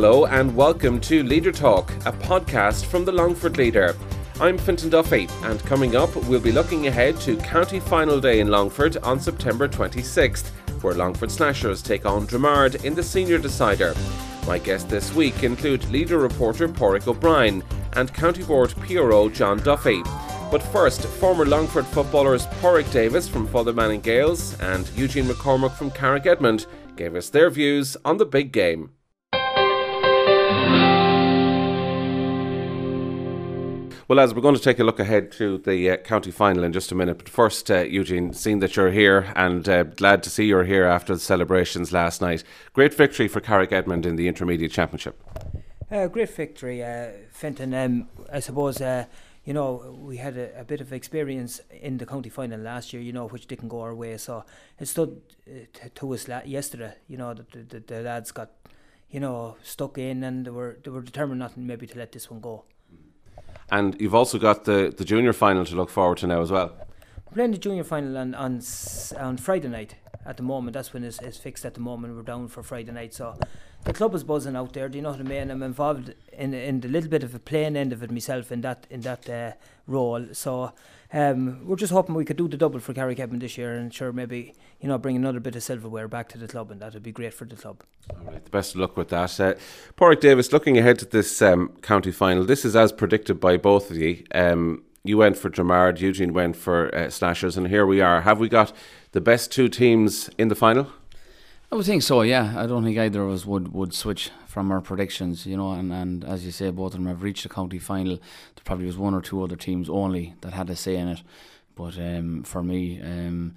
Hello and welcome to Leader Talk, a podcast from the Longford Leader. I'm Fintan Duffy, and coming up we'll be looking ahead to County Final Day in Longford on September 26th, where Longford Slashers take on Dromard in the Senior Decider. My guests this week include Leader reporter Pádraig O'Brien and County Board PRO John Duffy. But first, former Longford footballers Pádraig Davis from Father Manning Gales and Eugene McCormack from Carrickedmond gave us their views on the big game. Well, as we're going to take a look ahead to the county final in just a minute, but first, Eugene, seeing that you're here and glad to see you're here after the celebrations last night. Great victory for Carrickedmond in the Intermediate Championship. Great victory, Fintan. I suppose, you know, we had a bit of experience in the county final last year, you know, which didn't go our way. So it stood to us yesterday, you know, that the lads got, you know, stuck in and they were determined not maybe to let this one go. And you've also got the junior final to look forward to now as well. We're playing the junior final on Friday night at the moment. That's when it's fixed at the moment. We're down for Friday night. So the club is buzzing out there. Do you know what I mean? I'm involved in the little bit of a playing end of it myself in that role. So we're just hoping we could do the double for Carrickedmond this year and sure maybe, you know, bring another bit of silverware back to the club, and that would be great for the club. All right, the best of luck with that. Pádraig Davis, looking ahead to this county final, this is as predicted by both of you. You went for Dromard, Eugene went for Slashers, and here we are. Have we got the best two teams in the final? I would think so, yeah. I don't think either of us would switch from our predictions, you know, and as you say, both of them have reached the county final. There probably was one or two other teams only that had a say in it. But for me,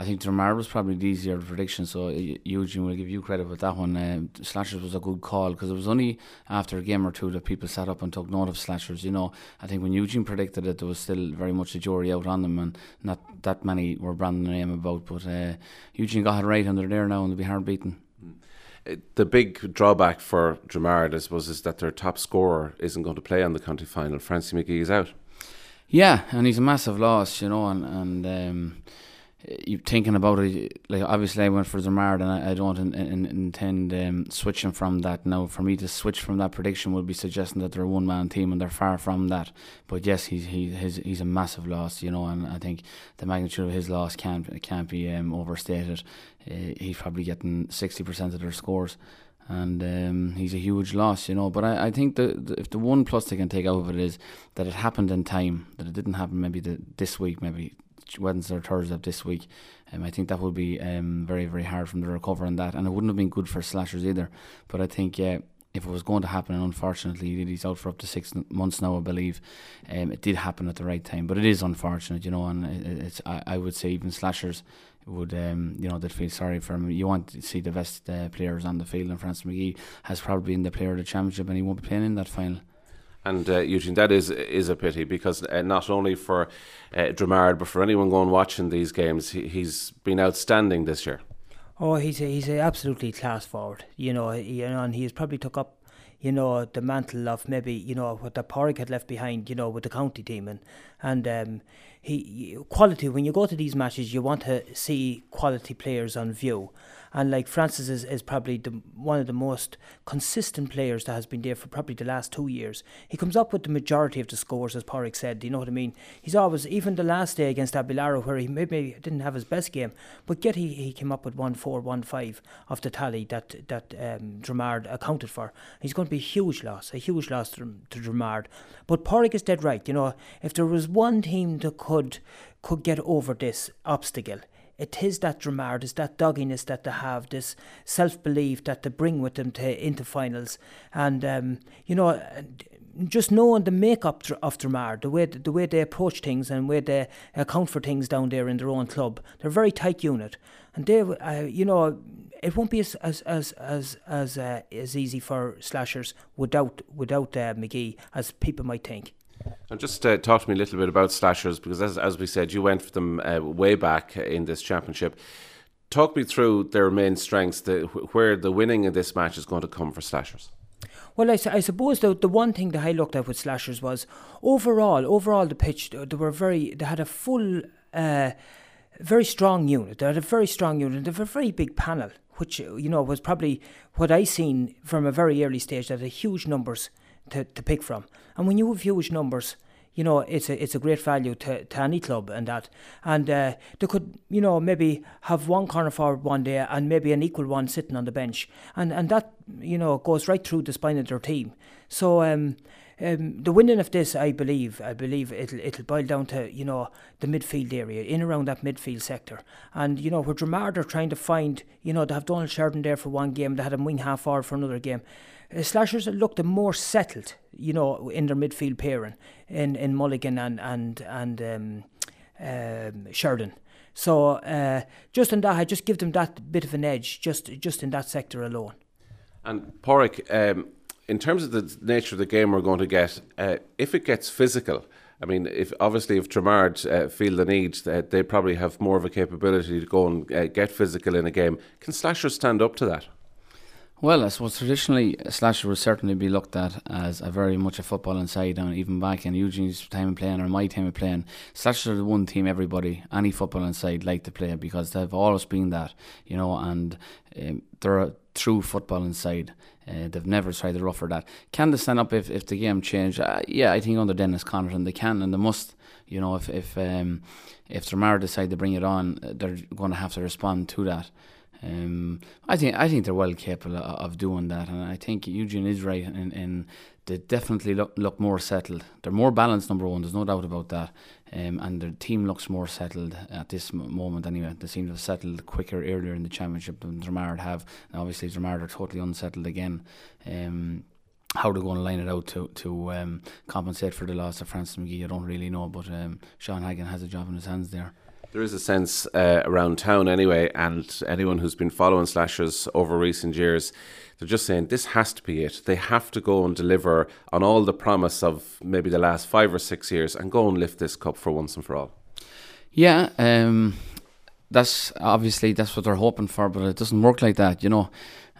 I think Dromard was probably the easier prediction, so Eugene, will give you credit with that one. Slashers was a good call, because it was only after a game or two that people sat up and took note of Slashers, you know. I think when Eugene predicted it, there was still very much a jury out on them, and not that many were branding their name about, but Eugene got it right, and they're there now, and they'll be hard beaten. The big drawback for Dromard, I suppose, is that their top scorer isn't going to play on the county final. Francis McGee is out. Yeah, and he's a massive loss, you know, and you're thinking about it, like obviously I went for Dromard, and I don't intend switching from that now. For me to switch from that prediction would be suggesting that they're a one-man team, and they're far from that. But yes, he's a massive loss, you know, and I think the magnitude of his loss can't be overstated. He's probably getting 60% of their scores, and he's a huge loss, you know. But I think if the one plus they can take out of it is that it happened in time, that it didn't happen maybe this week, maybe Wednesday or Thursday of this week. I think that would be very, very hard for them to recover on that, and it wouldn't have been good for Slashers either. But I think if it was going to happen, and unfortunately he's out for up to 6 months now, I believe, it did happen at the right time. But it is unfortunate, you know, and it's I would say even Slashers would, you know, they'd feel sorry for him. You want to see the best players on the field, and Francis McGee has probably been the player of the championship, and he won't be playing in that final. And Eugene, that is a pity, because not only for Dromard, but for anyone going watching these games, he's been outstanding this year. Oh, he's a absolutely class forward, you know, and he's probably took up, you know, the mantle of maybe, you know, what the Pádraig had left behind, you know, with the county team, and he quality. When you go to these matches, you want to see quality players on view. And like Francis is probably one of the most consistent players that has been there for probably the last 2 years. He comes up with the majority of the scores, as Pádraig said, you know what I mean? He's always, even the last day against Abilaro, where he maybe didn't have his best game, but yet he came up with 1-4, 1-5 of the tally that Dromard accounted for. He's going to be a huge loss to Dromard. But Pádraig is dead right, you know, if there was one team that could get over this obstacle, it is that Dromard, it's that dogginess that they have, this self-belief that they bring with them into finals. And, you know, just knowing the makeup of Dromard, the way they approach things and the way they account for things down there in their own club. They're a very tight unit. And they, you know, it won't be as easy for Slashers without McGee as people might think. And just talk to me a little bit about Slashers, because as we said, you went for them way back in this championship. Talk me through their main strengths, where the winning in this match is going to come for Slashers. Well, I suppose the one thing that I looked at with Slashers was overall the pitch. They had a full very strong unit. They had a very strong unit. They have a very big panel, which, you know, was probably what I seen from a very early stage. They had huge numbers to pick from. And when you have huge numbers, you know, it's a great value to any club and that. And they could, you know, maybe have one corner forward one day and maybe an equal one sitting on the bench. And that, you know, goes right through the spine of their team. So the winning of this, I believe it'll boil down to, you know, the midfield area, in around that midfield sector. And, you know, where Dromard are trying to find, you know, they have Donald Sheridan there for one game, they had him wing half forward for another game. Slashers looked the more settled, you know, in their midfield pairing in Mulligan and Sheridan. So just in that, I just give them that bit of an edge, just in that sector alone. And Pádraig, in terms of the nature of the game we're going to get, if it gets physical, I mean, if Dromard feel the need, that they probably have more of a capability to go and get physical in a game. Can Slashers stand up to that? Well, I suppose traditionally Slasher would certainly be looked at as a very much a footballing side, and even back in Eugene's time of playing or my time of playing, Slasher are the one team everybody, any footballing side, like to play, because they've always been that, you know, and they're a true footballing side. They've never tried to rough for that. Can they stand up if the game changed? Yeah, I think under Dennis Connerton they can and they must. You know, if Dromard decide to bring it on, they're going to have to respond to that. I think they're well capable of doing that, and I think Eugene is right in they definitely look more settled. They're more balanced, number one, there's no doubt about that, and their team looks more settled at this moment anyway. They seem to have settled quicker earlier in the championship than Dromard have. Now, obviously Dromard are totally unsettled again. How they're going to line it out to compensate for the loss of Francis McGee, I don't really know, but Sean Hagan has a job in his hands there. There is a sense around town anyway, and anyone who's been following Slashers over recent years, they're just saying this has to be it. They have to go and deliver on all the promise of maybe the last 5 or 6 years and go and lift this cup for once and for all. Yeah, that's what they're hoping for, but it doesn't work like that, you know.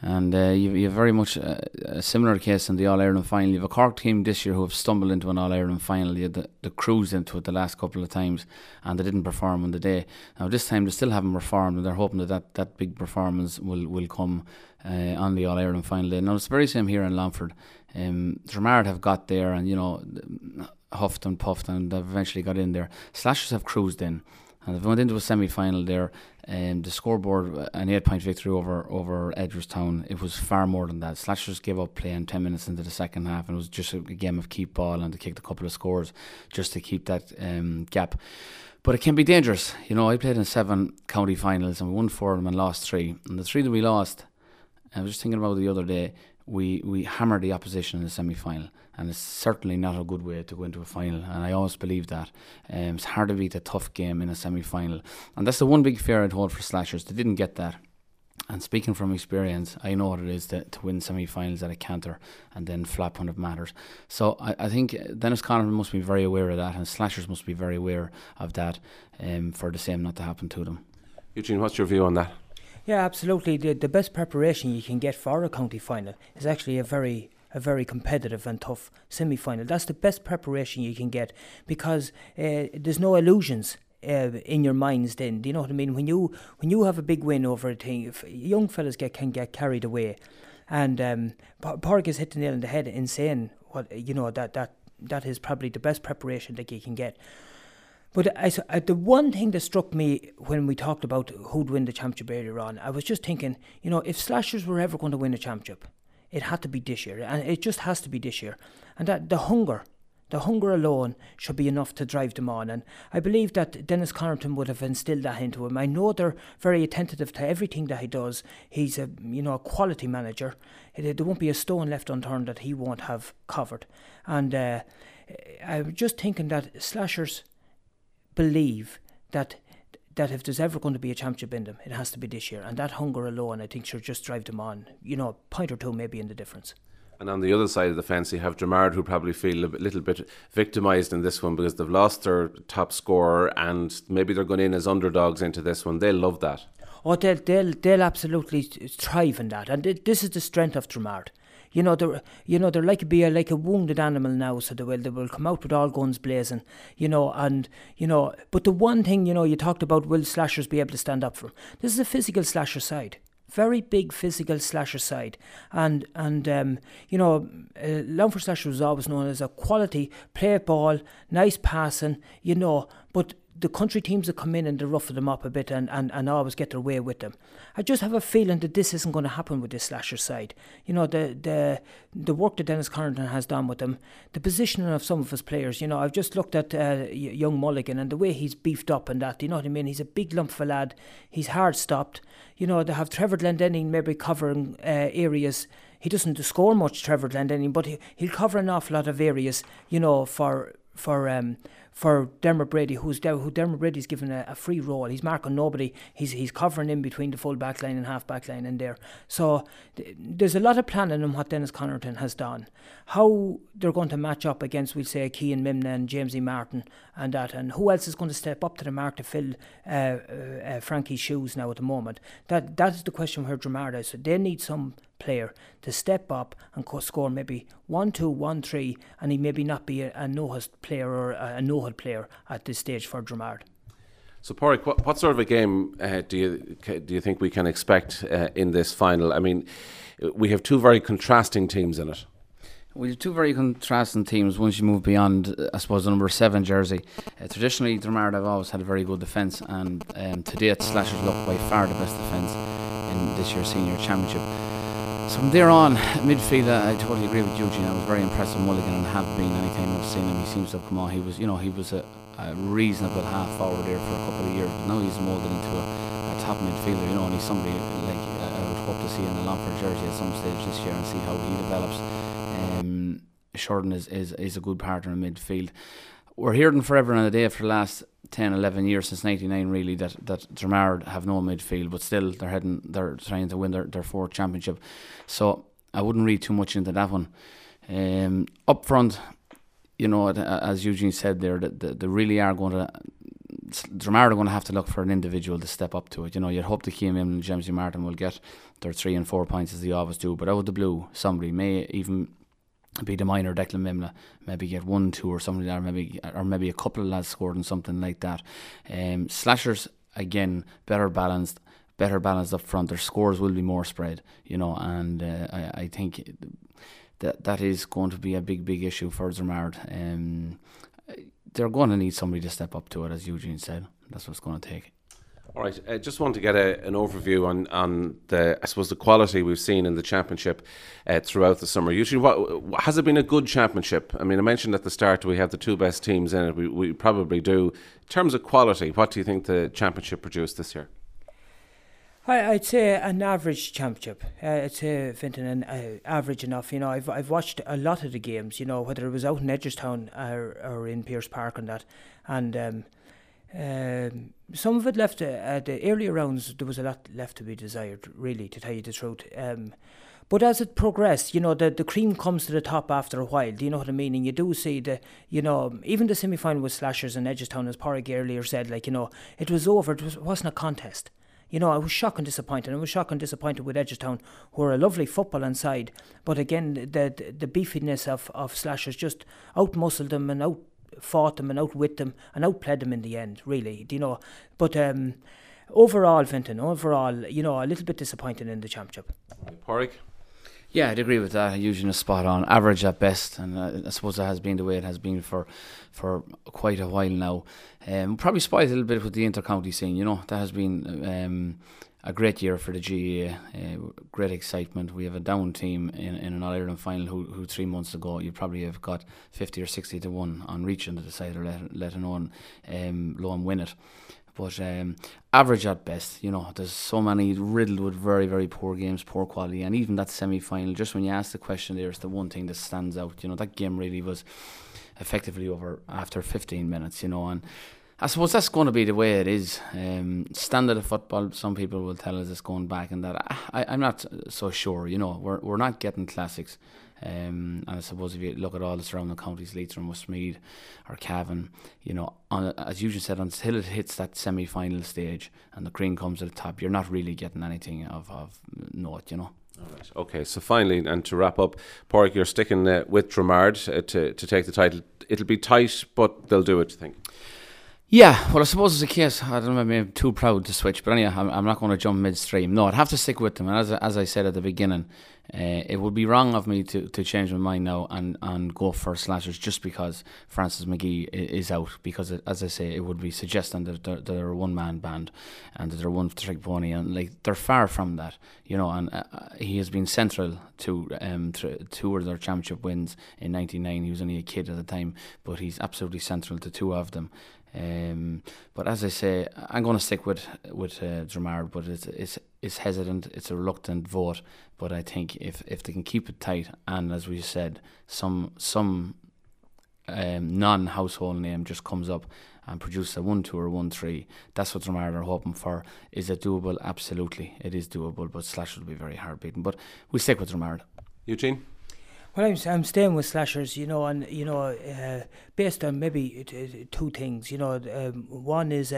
And you've very much a similar case in the All-Ireland final. You have a Cork team this year who have stumbled into an All-Ireland final. They cruised into it the last couple of times and they didn't perform on the day. Now this time they still haven't performed, and they're hoping that big performance will come on the All-Ireland final day. Now it's the very same here in Longford. Dromard have got there and, you know, huffed and puffed, and they've eventually got in there. Slashers have cruised in, and they've went into a semi-final there. The scoreboard, an 8-point victory over Edgerstown. It was far more than that. Slashers gave up playing 10 minutes into the second half, and it was just a game of keep ball, and they kicked a couple of scores just to keep that gap. But it can be dangerous. You know, I played in 7 county finals, and we won 4 of them and lost 3. And the 3 that we lost, I was just thinking about the other day, we hammered the opposition in the semi-final, and it's certainly not a good way to go into a final, and I always believe that. It's hard to beat a tough game in a semi-final, and that's the one big fear I'd hold for Slashers. They didn't get that, and speaking from experience, I know what it is to win semi-finals at a canter and then flap when it matters. So I think Dennis Connerton must be very aware of that, and Slashers must be very aware of that, for the same not to happen to them. Eugene, what's your view on that? Yeah, absolutely. The best preparation you can get for a county final is actually a very competitive and tough semi-final. That's the best preparation you can get, because there's no illusions in your minds then. Do you know what I mean? When you have a big win over a thing, if young fellas can get carried away. And Pádraig has hit the nail on the head in saying what, you know, that is probably the best preparation that you can get. But the one thing that struck me when we talked about who'd win the championship earlier on, I was just thinking, you know, if Slashers were ever going to win a championship, it had to be this year, and it just has to be this year. And that the hunger alone should be enough to drive them on. And I believe that Dennis Connerton would have instilled that into him. I know they're very attentive to everything that he does. He's a, you know, a quality manager. There won't be a stone left unturned that he won't have covered. And I was just thinking that Slashers believe that if there's ever going to be a championship in them, it has to be this year, and that hunger alone, I think, should just drive them on, you know, a point or two maybe in the difference. And on the other side of the fence, you have Dromard, who probably feel a little bit victimised in this one, because they've lost their top scorer, and maybe they're going in as underdogs into this one. They'll love that. Oh, they'll absolutely thrive in that, and this is the strength of Dromard. they're like a wounded animal now, so they will come out with all guns blazing, but the one thing, you talked about, will slashers be able to stand up for them? This is a physical slasher side. Very big physical slasher side, and Longford Slasher was always known as a quality play ball, nice passing, but the country teams that come in and they roughen them up a bit and always get their way with them. I just have a feeling that this isn't going to happen with this slasher side. The work that Dennis Connerton has done with them, the positioning of some of his players, I've just looked at young Mulligan and the way he's beefed up and that, you know what I mean? He's a big lump of a lad. He's hard stopped. They have Trevor Glendenning maybe covering areas. He doesn't score much, Trevor Glendenning, but he'll cover an awful lot of areas, for Dermot Brady, who Dermot Brady's given a free role. He's marking nobody. He's covering in between the full back line and half back line in there. So there's a lot of planning in what Dennis Connerton has done. How they're going to match up against, we'll say, Cian Mimna and James E. Martin and that, and who else is going to step up to the mark to fill Frankie's shoes now at the moment. That is the question where Dromard is. So they need some player to step up and score maybe 1-2, 1-3, and he maybe not be a no-hit player or a no-hit player at this stage for Dromard. So, Pádraig, what sort of a game do you think we can expect in this final? I mean, we have two very contrasting teams in it. We have two very contrasting teams once you move beyond, I suppose, the number 7 jersey. Traditionally, Dromard have always had a very good defence, and to date, Slashers look by far the best defence in this year's senior championship. So from there on, midfield, I totally agree with Eugene. I was very impressed with Mulligan and have been. Anytime I've seen him, he seems to have come on. He was, he was a reasonable half forward there for a couple of years, but now he's moulded into a top midfielder. And he's somebody like I would hope to see in the Longford jersey at some stage this year and see how he develops. Sheridan is a good partner in midfield. We're hearing forever and a day for the last 10, 11 years, since 99 really, that Dromard have no midfield, but still they're trying to win their 4th championship. So I wouldn't read too much into that one. Up front, as Eugene said there, they really are going to, Dromard are going to have to look for an individual to step up to it. You'd hope the Cian Mimna and James E. Martin will get their 3 and 4 points as they always do, but out of the blue, somebody may even be the minor Declan Memla, maybe get 1-2 or something like that, or maybe a couple of lads scored and something like that. Slashers again, better balanced up front. Their scores will be more spread, and I think that is going to be a big issue for Dromard. They're going to need somebody to step up to it, as Eugene said. That's what it's going to take. All right, I just want to get an overview on the, I suppose, the quality we've seen in the championship throughout the summer. Usually, has it been a good championship? I mean, I mentioned at the start we have the two best teams in it. We probably do. In terms of quality, what do you think the championship produced this year? I'd say an average championship. I'd say, Fintan, average enough. I've watched a lot of the games. Whether it was out in Edgerstown or in Pierce Park and that, and. Some of it left the earlier rounds. There was a lot left to be desired, really, to tell you the truth. But as it progressed, the cream comes to the top after a while. Do you know what I mean? And you do see even the semi-final with Slashers and Edgestown, as Pádraig earlier said, it was over. It wasn't a contest. I was shocked and disappointed. I was shocked and disappointed with Edgerstown, who are a lovely football side, but again, the beefiness of Slashers just outmuscled them and fought them and outwit them and outplayed them in the end, really, but overall, Fintan, a little bit disappointing in the championship. Pádraig? Yeah, I'd agree with that. Eugene is spot on. Average at best, and I suppose that has been the way it has been for quite a while now. Probably surprised a little bit with the inter-county scene, that has been a great year for the GAA, great excitement. We have a down team in an All-Ireland final who 3 months ago you probably have got 50 or 60 to 1 on reaching the decider, let alone win it. But average at best, there's so many riddled with very, very poor games, poor quality, and even that semi-final, just when you ask the question there, it's the one thing that stands out. That game really was effectively over after 15 minutes, and I suppose that's going to be the way it is. Standard of football, some people will tell us it's going back and that. I'm not so sure, we're not getting classics. And I suppose if you look at all the surrounding counties, Leitrim and Westmeath or Cavan, as Eugene said, until it hits that semi-final stage and the cream comes to the top, you're not really getting anything of note. All right. Okay, so finally, and to wrap up, Pádraig, you're sticking with Dromard to take the title. It'll be tight, but they'll do it, I think. Yeah, well, I suppose it's a case, I don't know, maybe I'm too proud to switch, but anyhow, I'm not going to jump midstream. No, I'd have to stick with them, and as I said at the beginning, it would be wrong of me to change my mind now and go for Slashers just because Francis McGee is out, because, as I say, it would be suggesting that they're a one-man band and that they're one trick pony, and like they're far from that, you know, and he has been central to two of their championship wins in 99. He was only a kid at the time, but he's absolutely central to two of them. But as I say, I'm going to stick with Dromard, but it's hesitant, it's a reluctant vote. But I think if they can keep it tight, and as we said, some non-household name just comes up and produces a 1-2 or 1-3, that's what Dromard are hoping for. Is it doable? Absolutely, it is doable. But Slashers will be very hard beaten. But we stick with Dromard. Eugene. Well, I'm staying with Slashers, you know, and you know, based on maybe two things, you know, one is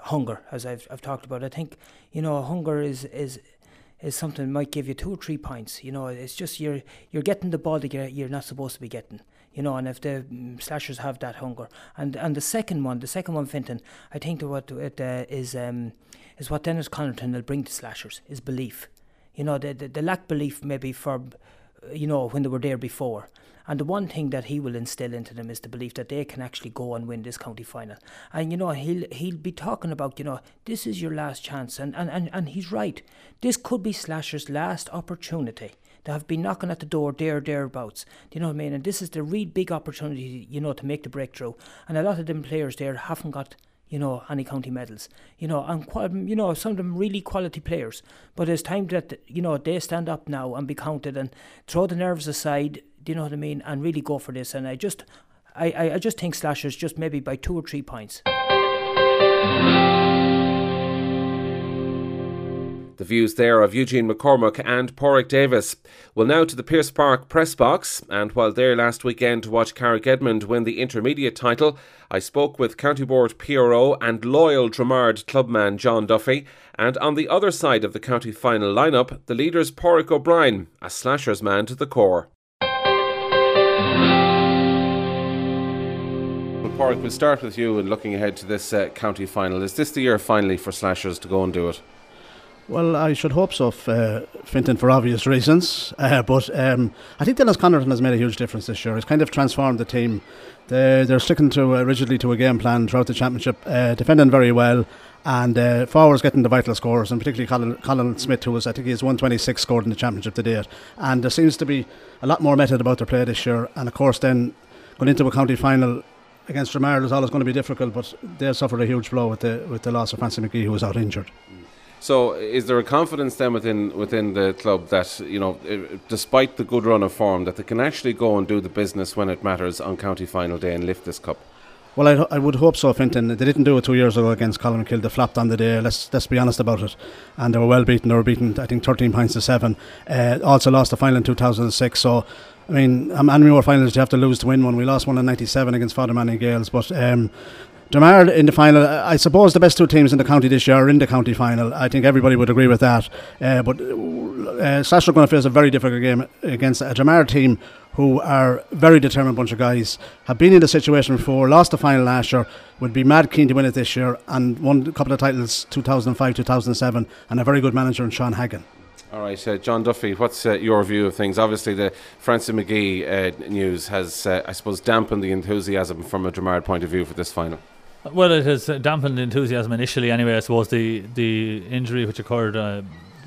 hunger, as I've talked about. I think, you know, hunger is something that might give you 2 or 3 points. You know, it's just you're getting the ball that you're not supposed to be getting. You know, and if the Slashers have that hunger, and the second one, Fintan, I think that what it is what Dennis Connerton will bring to Slashers is belief. You know, the lack belief maybe for, you know, when they were there before. And the one thing that he will instill into them is the belief that they can actually go and win this county final. And, you know, he'll be talking about, you know, this is your last chance. And he's right. This could be Slashers' last opportunity. They have been knocking at the door thereabouts. Do you know what I mean? And this is the real big opportunity, you know, to make the breakthrough. And a lot of them players there haven't got, you know, any county medals, you know, and, you know, some of them really quality players, but it's time that, you know, they stand up now and be counted and throw the nerves aside, do you know what I mean, and really go for this. And I just think Slashers just maybe by 2 or 3 points. The views there of Eugene McCormack and Pádraig Davis. Well, now to the Pierce Park press box, and while there last weekend to watch Carrickedmond win the intermediate title, I spoke with County Board PRO and loyal Dromard clubman John Duffy, and on the other side of the county final lineup, the leader's Pádraig O'Brien, a Slashers man to the core. Pádraig, we'll start with you in looking ahead to this county final. Is this the year finally for Slashers to go and do it? Well, I should hope so, Fintan, for obvious reasons. But I think Dennis Connerton has made a huge difference this year. He's kind of transformed the team. They're sticking rigidly to a game plan throughout the championship, defending very well, and forwards getting the vital scores, and particularly Colin Smith, who was, I think he has 126 scored in the championship to date. And there seems to be a lot more method about their play this year. And of course, then going into a county final against Dromard is always going to be difficult, but they've suffered a huge blow with the loss of Francis McGee, who was out injured. So is there a confidence then within the club that, you know, despite the good run of form, that they can actually go and do the business when it matters on county final day and lift this cup? Well, I would hope so, Fintan. They didn't do it 2 years ago against Colmcille. They flopped on the day, let's be honest about it. And they were well beaten. They were beaten, I think, 13-7. Also lost the final in 2006, so... I mean, how many more finals do you have to lose to win one? We lost one in 97 against Father Manning Gales, but... Dromard in the final, I suppose the best two teams in the county this year are in the county final. I think everybody would agree with that. But Slashers are going to face a very difficult game against a Dromard team who are a very determined bunch of guys, have been in the situation before, lost the final last year, would be mad keen to win it this year, and won a couple of titles 2005, 2007, and a very good manager in Sean Hagan. All right, John Duffy, what's your view of things? Obviously, the Francis McGee news has, I suppose, dampened the enthusiasm from a Dromard point of view for this final. Well, it has dampened enthusiasm initially anyway. I suppose the injury which occurred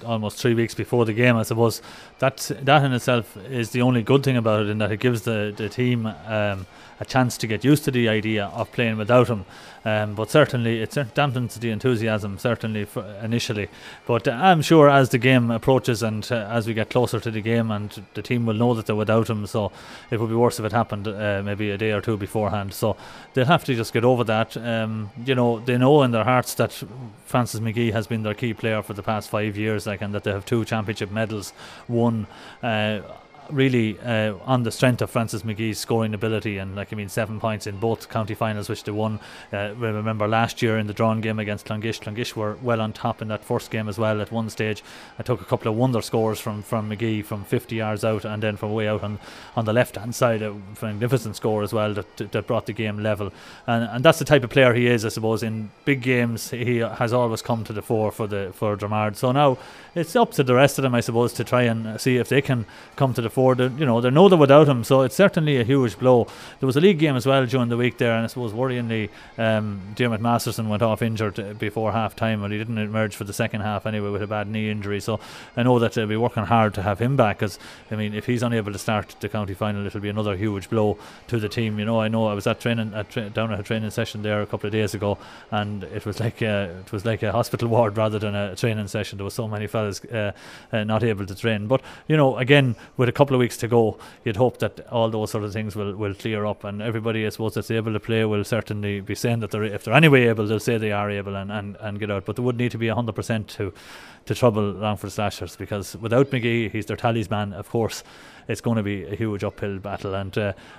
almost 3 weeks before the game, I suppose that in itself is the only good thing about it, in that it gives the team a chance to get used to the idea of playing without him. But certainly it dampens the enthusiasm, certainly initially. But I'm sure as the game approaches and as we get closer to the game, and the team will know that they're without him, so it would be worse if it happened maybe a day or two beforehand. So they'll have to just get over that. You know, they know in their hearts that Francis McGee has been their key player for the past 5 years, like, and that they have 2 championship medals, one really on the strength of Francis McGee's scoring ability, and like, I mean, 7 points in both county finals, which they won. Remember last year in the drawn game against Clonguish, Clonguish were well on top in that first game as well. At one stage I took a couple of wonder scores from McGee from 50 yards out, and then from way out on the left hand side, a magnificent score as well that brought the game level. And that's the type of player he is, I suppose. In big games he has always come to the fore for Dromard. So now it's up to the rest of them, I suppose, to try and see if they can come to the fore. They're no doubt without him, so it's certainly a huge blow. There was a league game as well during the week there, and I suppose worryingly Dermot Masterson went off injured before half time, and he didn't emerge for the second half anyway with a bad knee injury. So I know that they'll be working hard to have him back, because I mean, if he's unable to start the county final, it'll be another huge blow to the team. I know I was at training down at a training session there a couple of days ago, and it was like a hospital ward rather than a training session. There were so many fellas not able to train, but again, with a couple of weeks to go, you'd hope that all those sort of things will clear up, and everybody, I suppose, that's able to play will certainly be saying that if they're anyway able, they'll say they are able and get out. But they would need to be 100% to trouble Longford Slashers, because without McGee, he's their talisman, of course. It's going to be a huge uphill battle,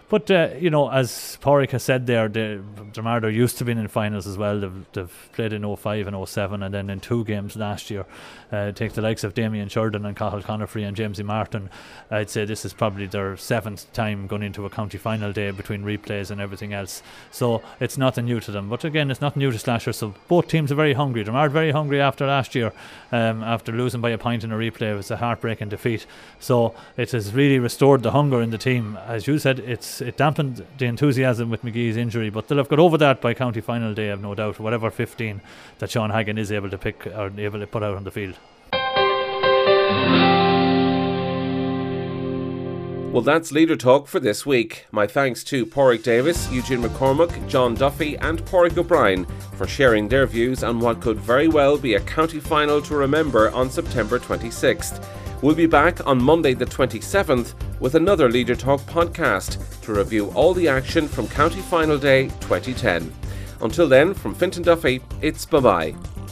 but as Pádraig has said there, Dromard are used to being in finals as well. They've played in 05 and 07, and then in two games last year. Take the likes of Damien Sheridan and Caoilte Connery and James E. Martin. I'd say this is probably their seventh time going into a county final day between replays and everything else, so it's nothing new to them. But again, it's not new to Slashers, so both teams are very hungry. Dromard very hungry after last year, after losing by a point in a replay. It was a heartbreaking defeat, so it is really restored the hunger in the team. As you said, it dampened the enthusiasm with McGee's injury, but they'll have got over that by county final day, I've no doubt, whatever 15 that Sean Hagan is able to pick or able to put out on the field. Well, that's Leader Talk for this week. My thanks to Pádraig Davis, Eugene McCormack, John Duffy and Pádraig O'Brien for sharing their views on what could very well be a county final to remember on September 26th. We'll be back on Monday the 27th with another Leader Talk podcast to review all the action from County Final Day 2010. Until then, from Fintan Duffy, it's bye-bye.